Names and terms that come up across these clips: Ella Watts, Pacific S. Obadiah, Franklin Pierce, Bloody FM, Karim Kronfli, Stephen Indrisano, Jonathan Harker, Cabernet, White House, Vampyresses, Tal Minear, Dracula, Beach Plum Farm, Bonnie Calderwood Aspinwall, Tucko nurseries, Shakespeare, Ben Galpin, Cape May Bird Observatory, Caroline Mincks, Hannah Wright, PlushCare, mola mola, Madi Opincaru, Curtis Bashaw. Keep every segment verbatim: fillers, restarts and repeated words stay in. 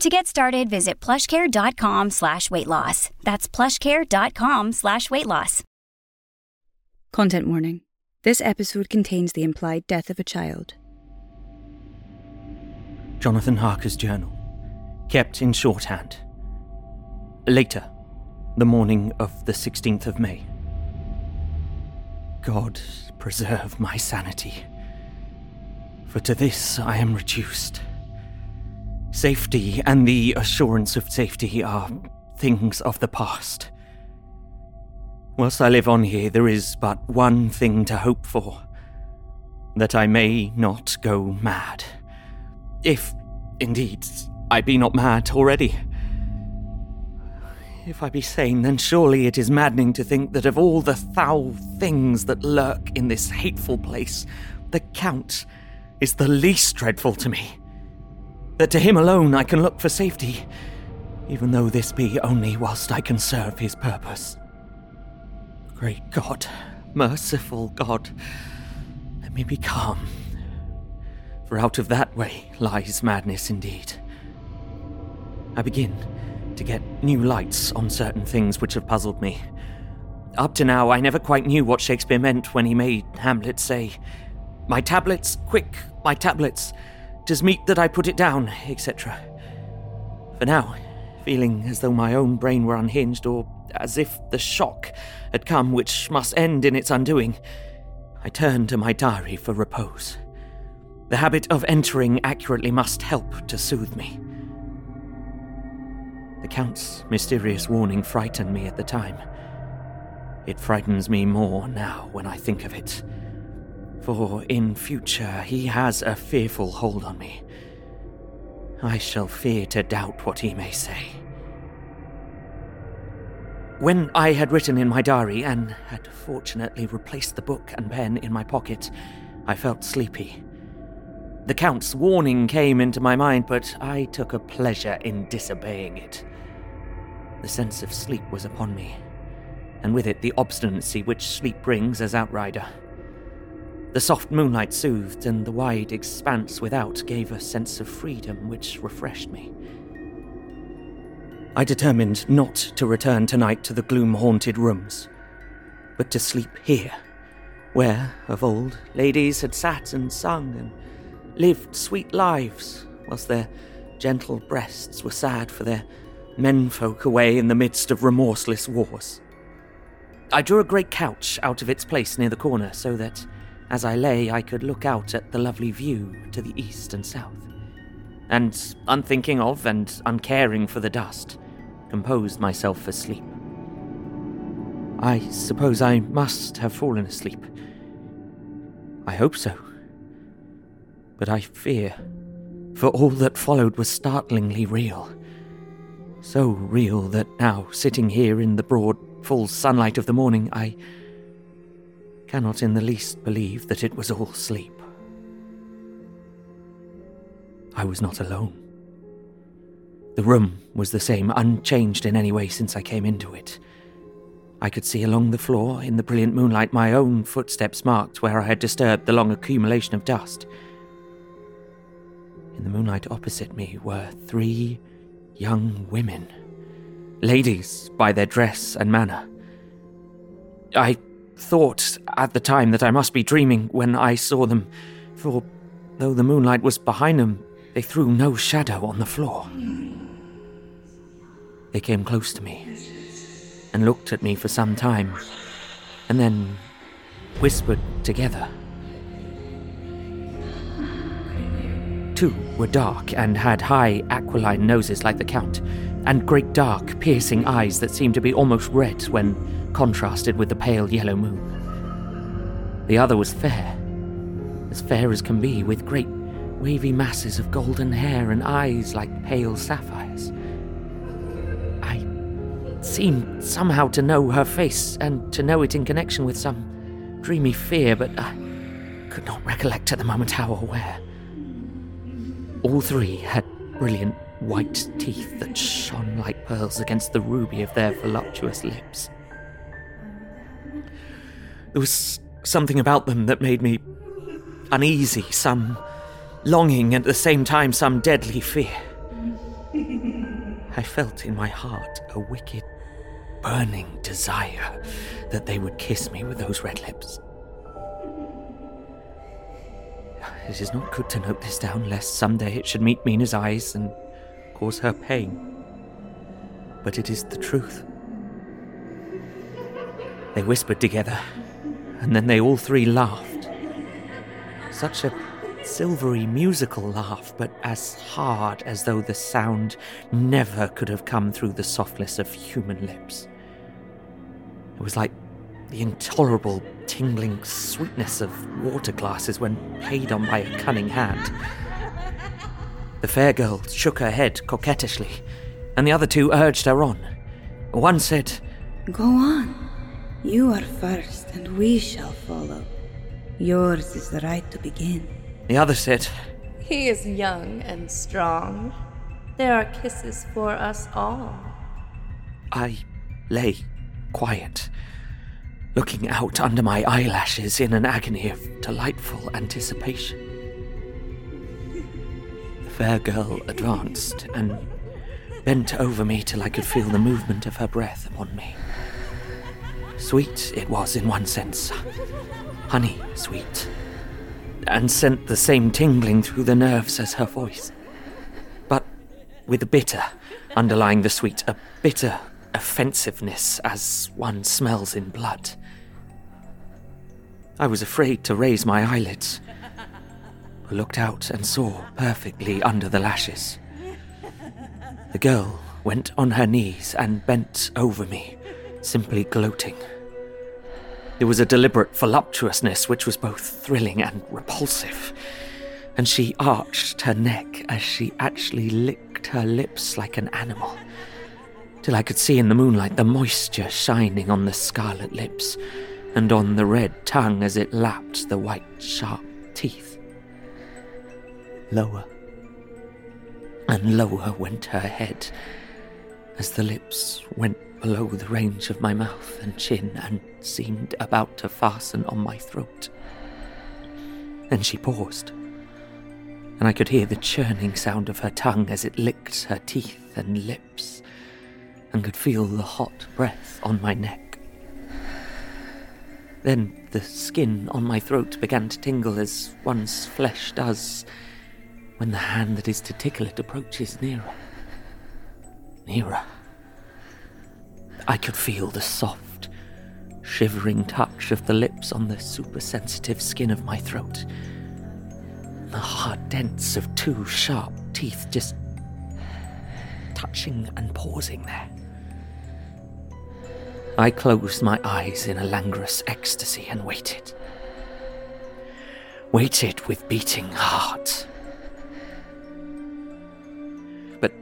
To get started, visit plushcare.com slash weight loss. That's plushcare.com slash weight loss. Content warning. This episode contains the implied death of a child. Jonathan Harker's journal, kept in shorthand. Later, the morning of the sixteenth of May. God preserve my sanity, for to this I am reduced. Safety and the assurance of safety are things of the past. Whilst I live on here, there is but one thing to hope for, that I may not go mad. If, indeed, I be not mad already. If I be sane, then surely it is maddening to think that of all the foul things that lurk in this hateful place, the Count is the least dreadful to me. That to him alone I can look for safety, even though this be only whilst I can serve his purpose. Great God, merciful God, let me be calm, for out of that way lies madness indeed. I begin to get new lights on certain things which have puzzled me. Up to now, I never quite knew what Shakespeare meant when he made Hamlet say, "My tablets, quick, my tablets, 'tis meet that I put it down," et cetera. For now, feeling as though my own brain were unhinged, or as if the shock had come which must end in its undoing, I turn to my diary for repose. The habit of entering accurately must help to soothe me. The Count's mysterious warning frightened me at the time. It frightens me more now when I think of it. For in future, he has a fearful hold on me. I shall fear to doubt what he may say. When I had written in my diary, and had fortunately replaced the book and pen in my pocket, I felt sleepy. The Count's warning came into my mind, but I took a pleasure in disobeying it. The sense of sleep was upon me, and with it the obstinacy which sleep brings as outrider. The soft moonlight soothed, and the wide expanse without gave a sense of freedom which refreshed me. I determined not to return tonight to the gloom-haunted rooms, but to sleep here, where, of old, ladies had sat and sung and lived sweet lives, whilst their gentle breasts were sad for their menfolk away in the midst of remorseless wars. I drew a great couch out of its place near the corner, so that, as I lay, I could look out at the lovely view to the east and south, and, unthinking of and uncaring for the dust, composed myself for sleep. I suppose I must have fallen asleep. I hope so. But I fear, for all that followed was startlingly real. So real that now, sitting here in the broad, full sunlight of the morning, I cannot in the least believe that it was all sleep. I was not alone. The room was the same, unchanged in any way since I came into it. I could see along the floor, in the brilliant moonlight, my own footsteps marked where I had disturbed the long accumulation of dust. In the moonlight opposite me were three young women, ladies by their dress and manner. I thought at the time that I must be dreaming when I saw them, for though the moonlight was behind them, they threw no shadow on the floor. They came close to me and looked at me for some time, and then whispered together. Two were dark and had high aquiline noses like the Count, and great dark, piercing eyes that seemed to be almost red when contrasted with the pale yellow moon. The other was fair, as fair as can be, with great wavy masses of golden hair and eyes like pale sapphires. I seemed somehow to know her face, and to know it in connection with some dreamy fear, but I could not recollect at the moment how or where. All three had brilliant white teeth that shone like pearls against the ruby of their voluptuous lips. There was something about them that made me uneasy, some longing and at the same time some deadly fear. I felt in my heart a wicked, burning desire that they would kiss me with those red lips. It is not good to note this down, lest someday it should meet Mina's eyes and cause her pain. But it is the truth. They whispered together, and then they all three laughed. Such a silvery, musical laugh, but as hard as though the sound never could have come through the softness of human lips. It was like the intolerable, tingling sweetness of water glasses when played on by a cunning hand. The fair girl shook her head coquettishly, and the other two urged her on. One said, "Go on. You are first, and we shall follow. Yours is the right to begin." The other said, "He is young and strong. There are kisses for us all." I lay quiet, looking out under my eyelashes in an agony of delightful anticipation. The fair girl advanced and bent over me till I could feel the movement of her breath upon me. Sweet it was in one sense, honey sweet, and sent the same tingling through the nerves as her voice, but with a bitter underlying the sweet, a bitter offensiveness as one smells in blood. I was afraid to raise my eyelids, but looked out and saw perfectly under the lashes. The girl went on her knees and bent over me, simply gloating. There was a deliberate voluptuousness which was both thrilling and repulsive, and she arched her neck as she actually licked her lips like an animal, till I could see in the moonlight the moisture shining on the scarlet lips and on the red tongue as it lapped the white, sharp teeth. Lower and lower went her head as the lips went below the range of my mouth and chin and seemed about to fasten on my throat. Then she paused, and I could hear the churning sound of her tongue as it licked her teeth and lips, and could feel the hot breath on my neck. Then the skin on my throat began to tingle as one's flesh does when the hand that is to tickle it approaches nearer, nearer. I could feel the soft, shivering touch of the lips on the supersensitive skin of my throat, the hard dents of two sharp teeth just touching and pausing there. I closed my eyes in a languorous ecstasy and waited. Waited with beating heart. But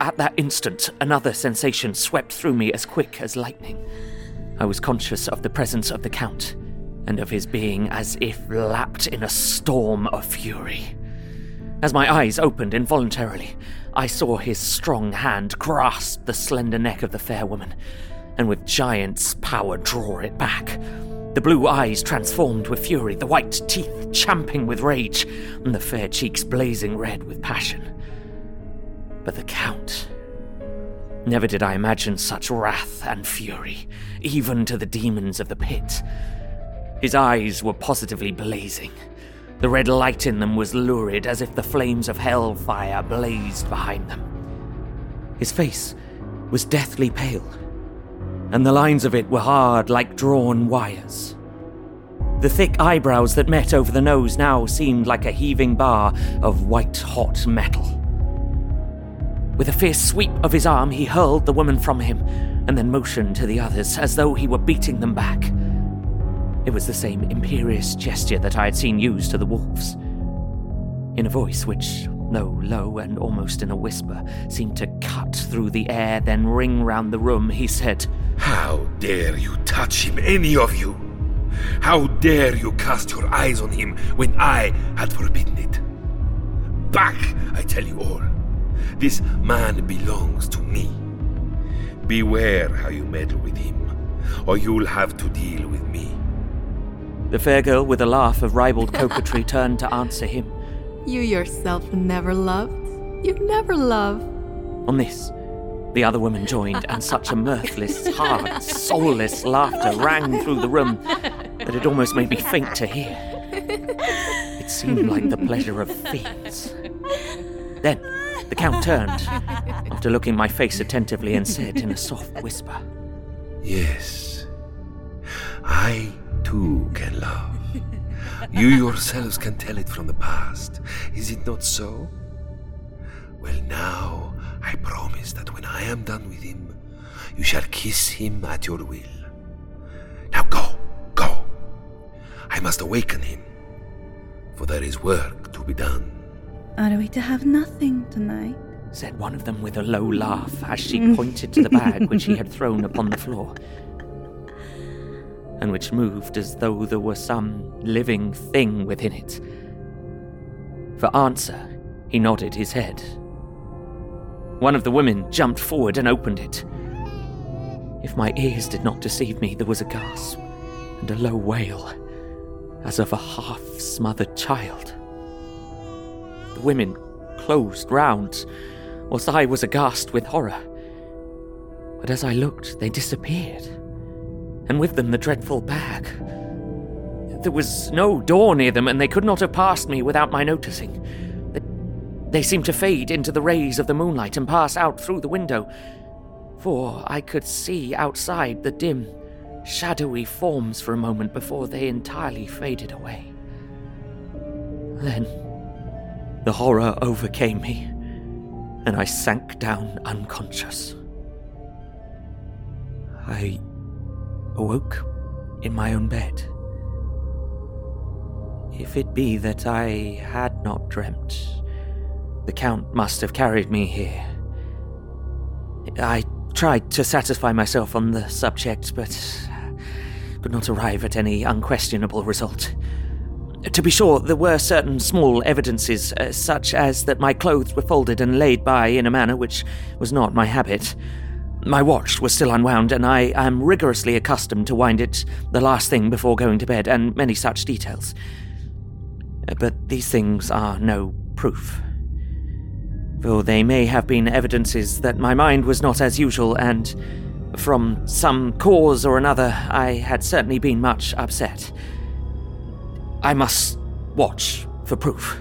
at that instant, another sensation swept through me as quick as lightning. I was conscious of the presence of the Count, and of his being as if lapped in a storm of fury. As my eyes opened involuntarily, I saw his strong hand grasp the slender neck of the fair woman, and with Giant's power draw it back. The blue eyes transformed with fury, the white teeth champing with rage, and the fair cheeks blazing red with passion. But the Count... Never did I imagine such wrath and fury, even to the demons of the pit. His eyes were positively blazing. The red light in them was lurid, as if the flames of hellfire blazed behind them. His face was deathly pale, and the lines of it were hard like drawn wires. The thick eyebrows that met over the nose now seemed like a heaving bar of white-hot metal. With a fierce sweep of his arm, he hurled the woman from him, and then motioned to the others, as though he were beating them back. It was the same imperious gesture that I had seen used to the wolves. In a voice which, though low and almost in a whisper, seemed to cut through the air, then ring round the room, he said, "How dare you touch him, any of you? How dare you cast your eyes on him when I had forbidden it? Back, I tell you all. This man belongs to me. Beware how you meddle with him, or you'll have to deal with me." The fair girl, with a laugh of ribald coquetry, turned to answer him. "You yourself never loved. You never love." On this, the other women joined, and such a mirthless, hard, soulless laughter rang through the room that it almost made me faint to hear. It seemed like the pleasure of fiends. Then the Count turned, after looking my face attentively, and said in a soft whisper, "Yes, I too can love. You yourselves can tell it from the past. Is it not so? Well, now I promise that when I am done with him, you shall kiss him at your will. Now go, go. I must awaken him, for there is work to be done." "Are we to have nothing tonight?" said one of them with a low laugh, as she pointed to the bag which he had thrown upon the floor, and which moved as though there were some living thing within it. For answer, he nodded his head. One of the women jumped forward and opened it. If my ears did not deceive me, there was a gasp and a low wail, as of a half-smothered child. The women closed round, whilst I was aghast with horror. But as I looked, they disappeared, and with them the dreadful bag. There was no door near them, and they could not have passed me without my noticing. They seemed to fade into the rays of the moonlight and pass out through the window, for I could see outside the dim, shadowy forms for a moment before they entirely faded away. Then the horror overcame me, and I sank down unconscious. I awoke in my own bed. If it be that I had not dreamt, the Count must have carried me here. I tried to satisfy myself on the subject, but could not arrive at any unquestionable result. To be sure, there were certain small evidences, uh, such as that my clothes were folded and laid by in a manner which was not my habit. My watch was still unwound, and I am rigorously accustomed to wind it the last thing before going to bed, and many such details. But these things are no proof, though they may have been evidences that my mind was not as usual, and from some cause or another I had certainly been much upset. I must watch for proof.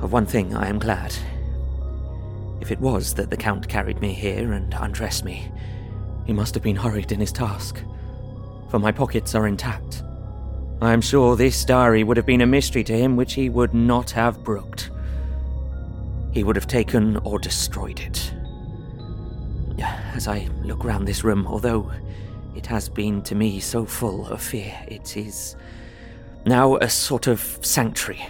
Of one thing I am glad. If it was that the Count carried me here and undressed me, he must have been hurried in his task, for my pockets are intact. I am sure this diary would have been a mystery to him which he would not have brooked. He would have taken or destroyed it. As I look round this room, although it has been to me so full of fear, it is now a sort of sanctuary,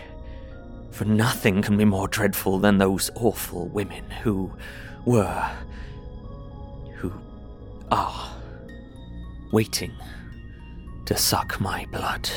for nothing can be more dreadful than those awful women who were, who are, waiting to suck my blood.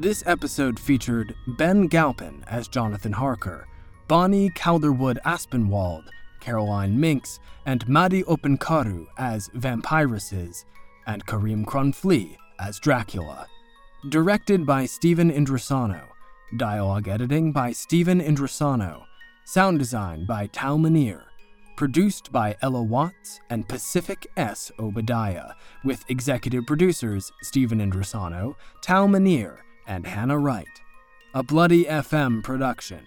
This episode featured Ben Galpin as Jonathan Harker, Bonnie Calderwood Aspinwall, Caroline Mincks, and Madi Opincaru as Vampyresses, and Karim Kronfli as Dracula. Directed by Stephen Indrisano. Dialogue editing by Stephen Indrisano. Sound design by Tal Minear. Produced by Ella Watts and Pacific S. Obadiah, with executive producers Stephen Indrisano, Tal Minear, and Hannah Wright. A Bloody F M production.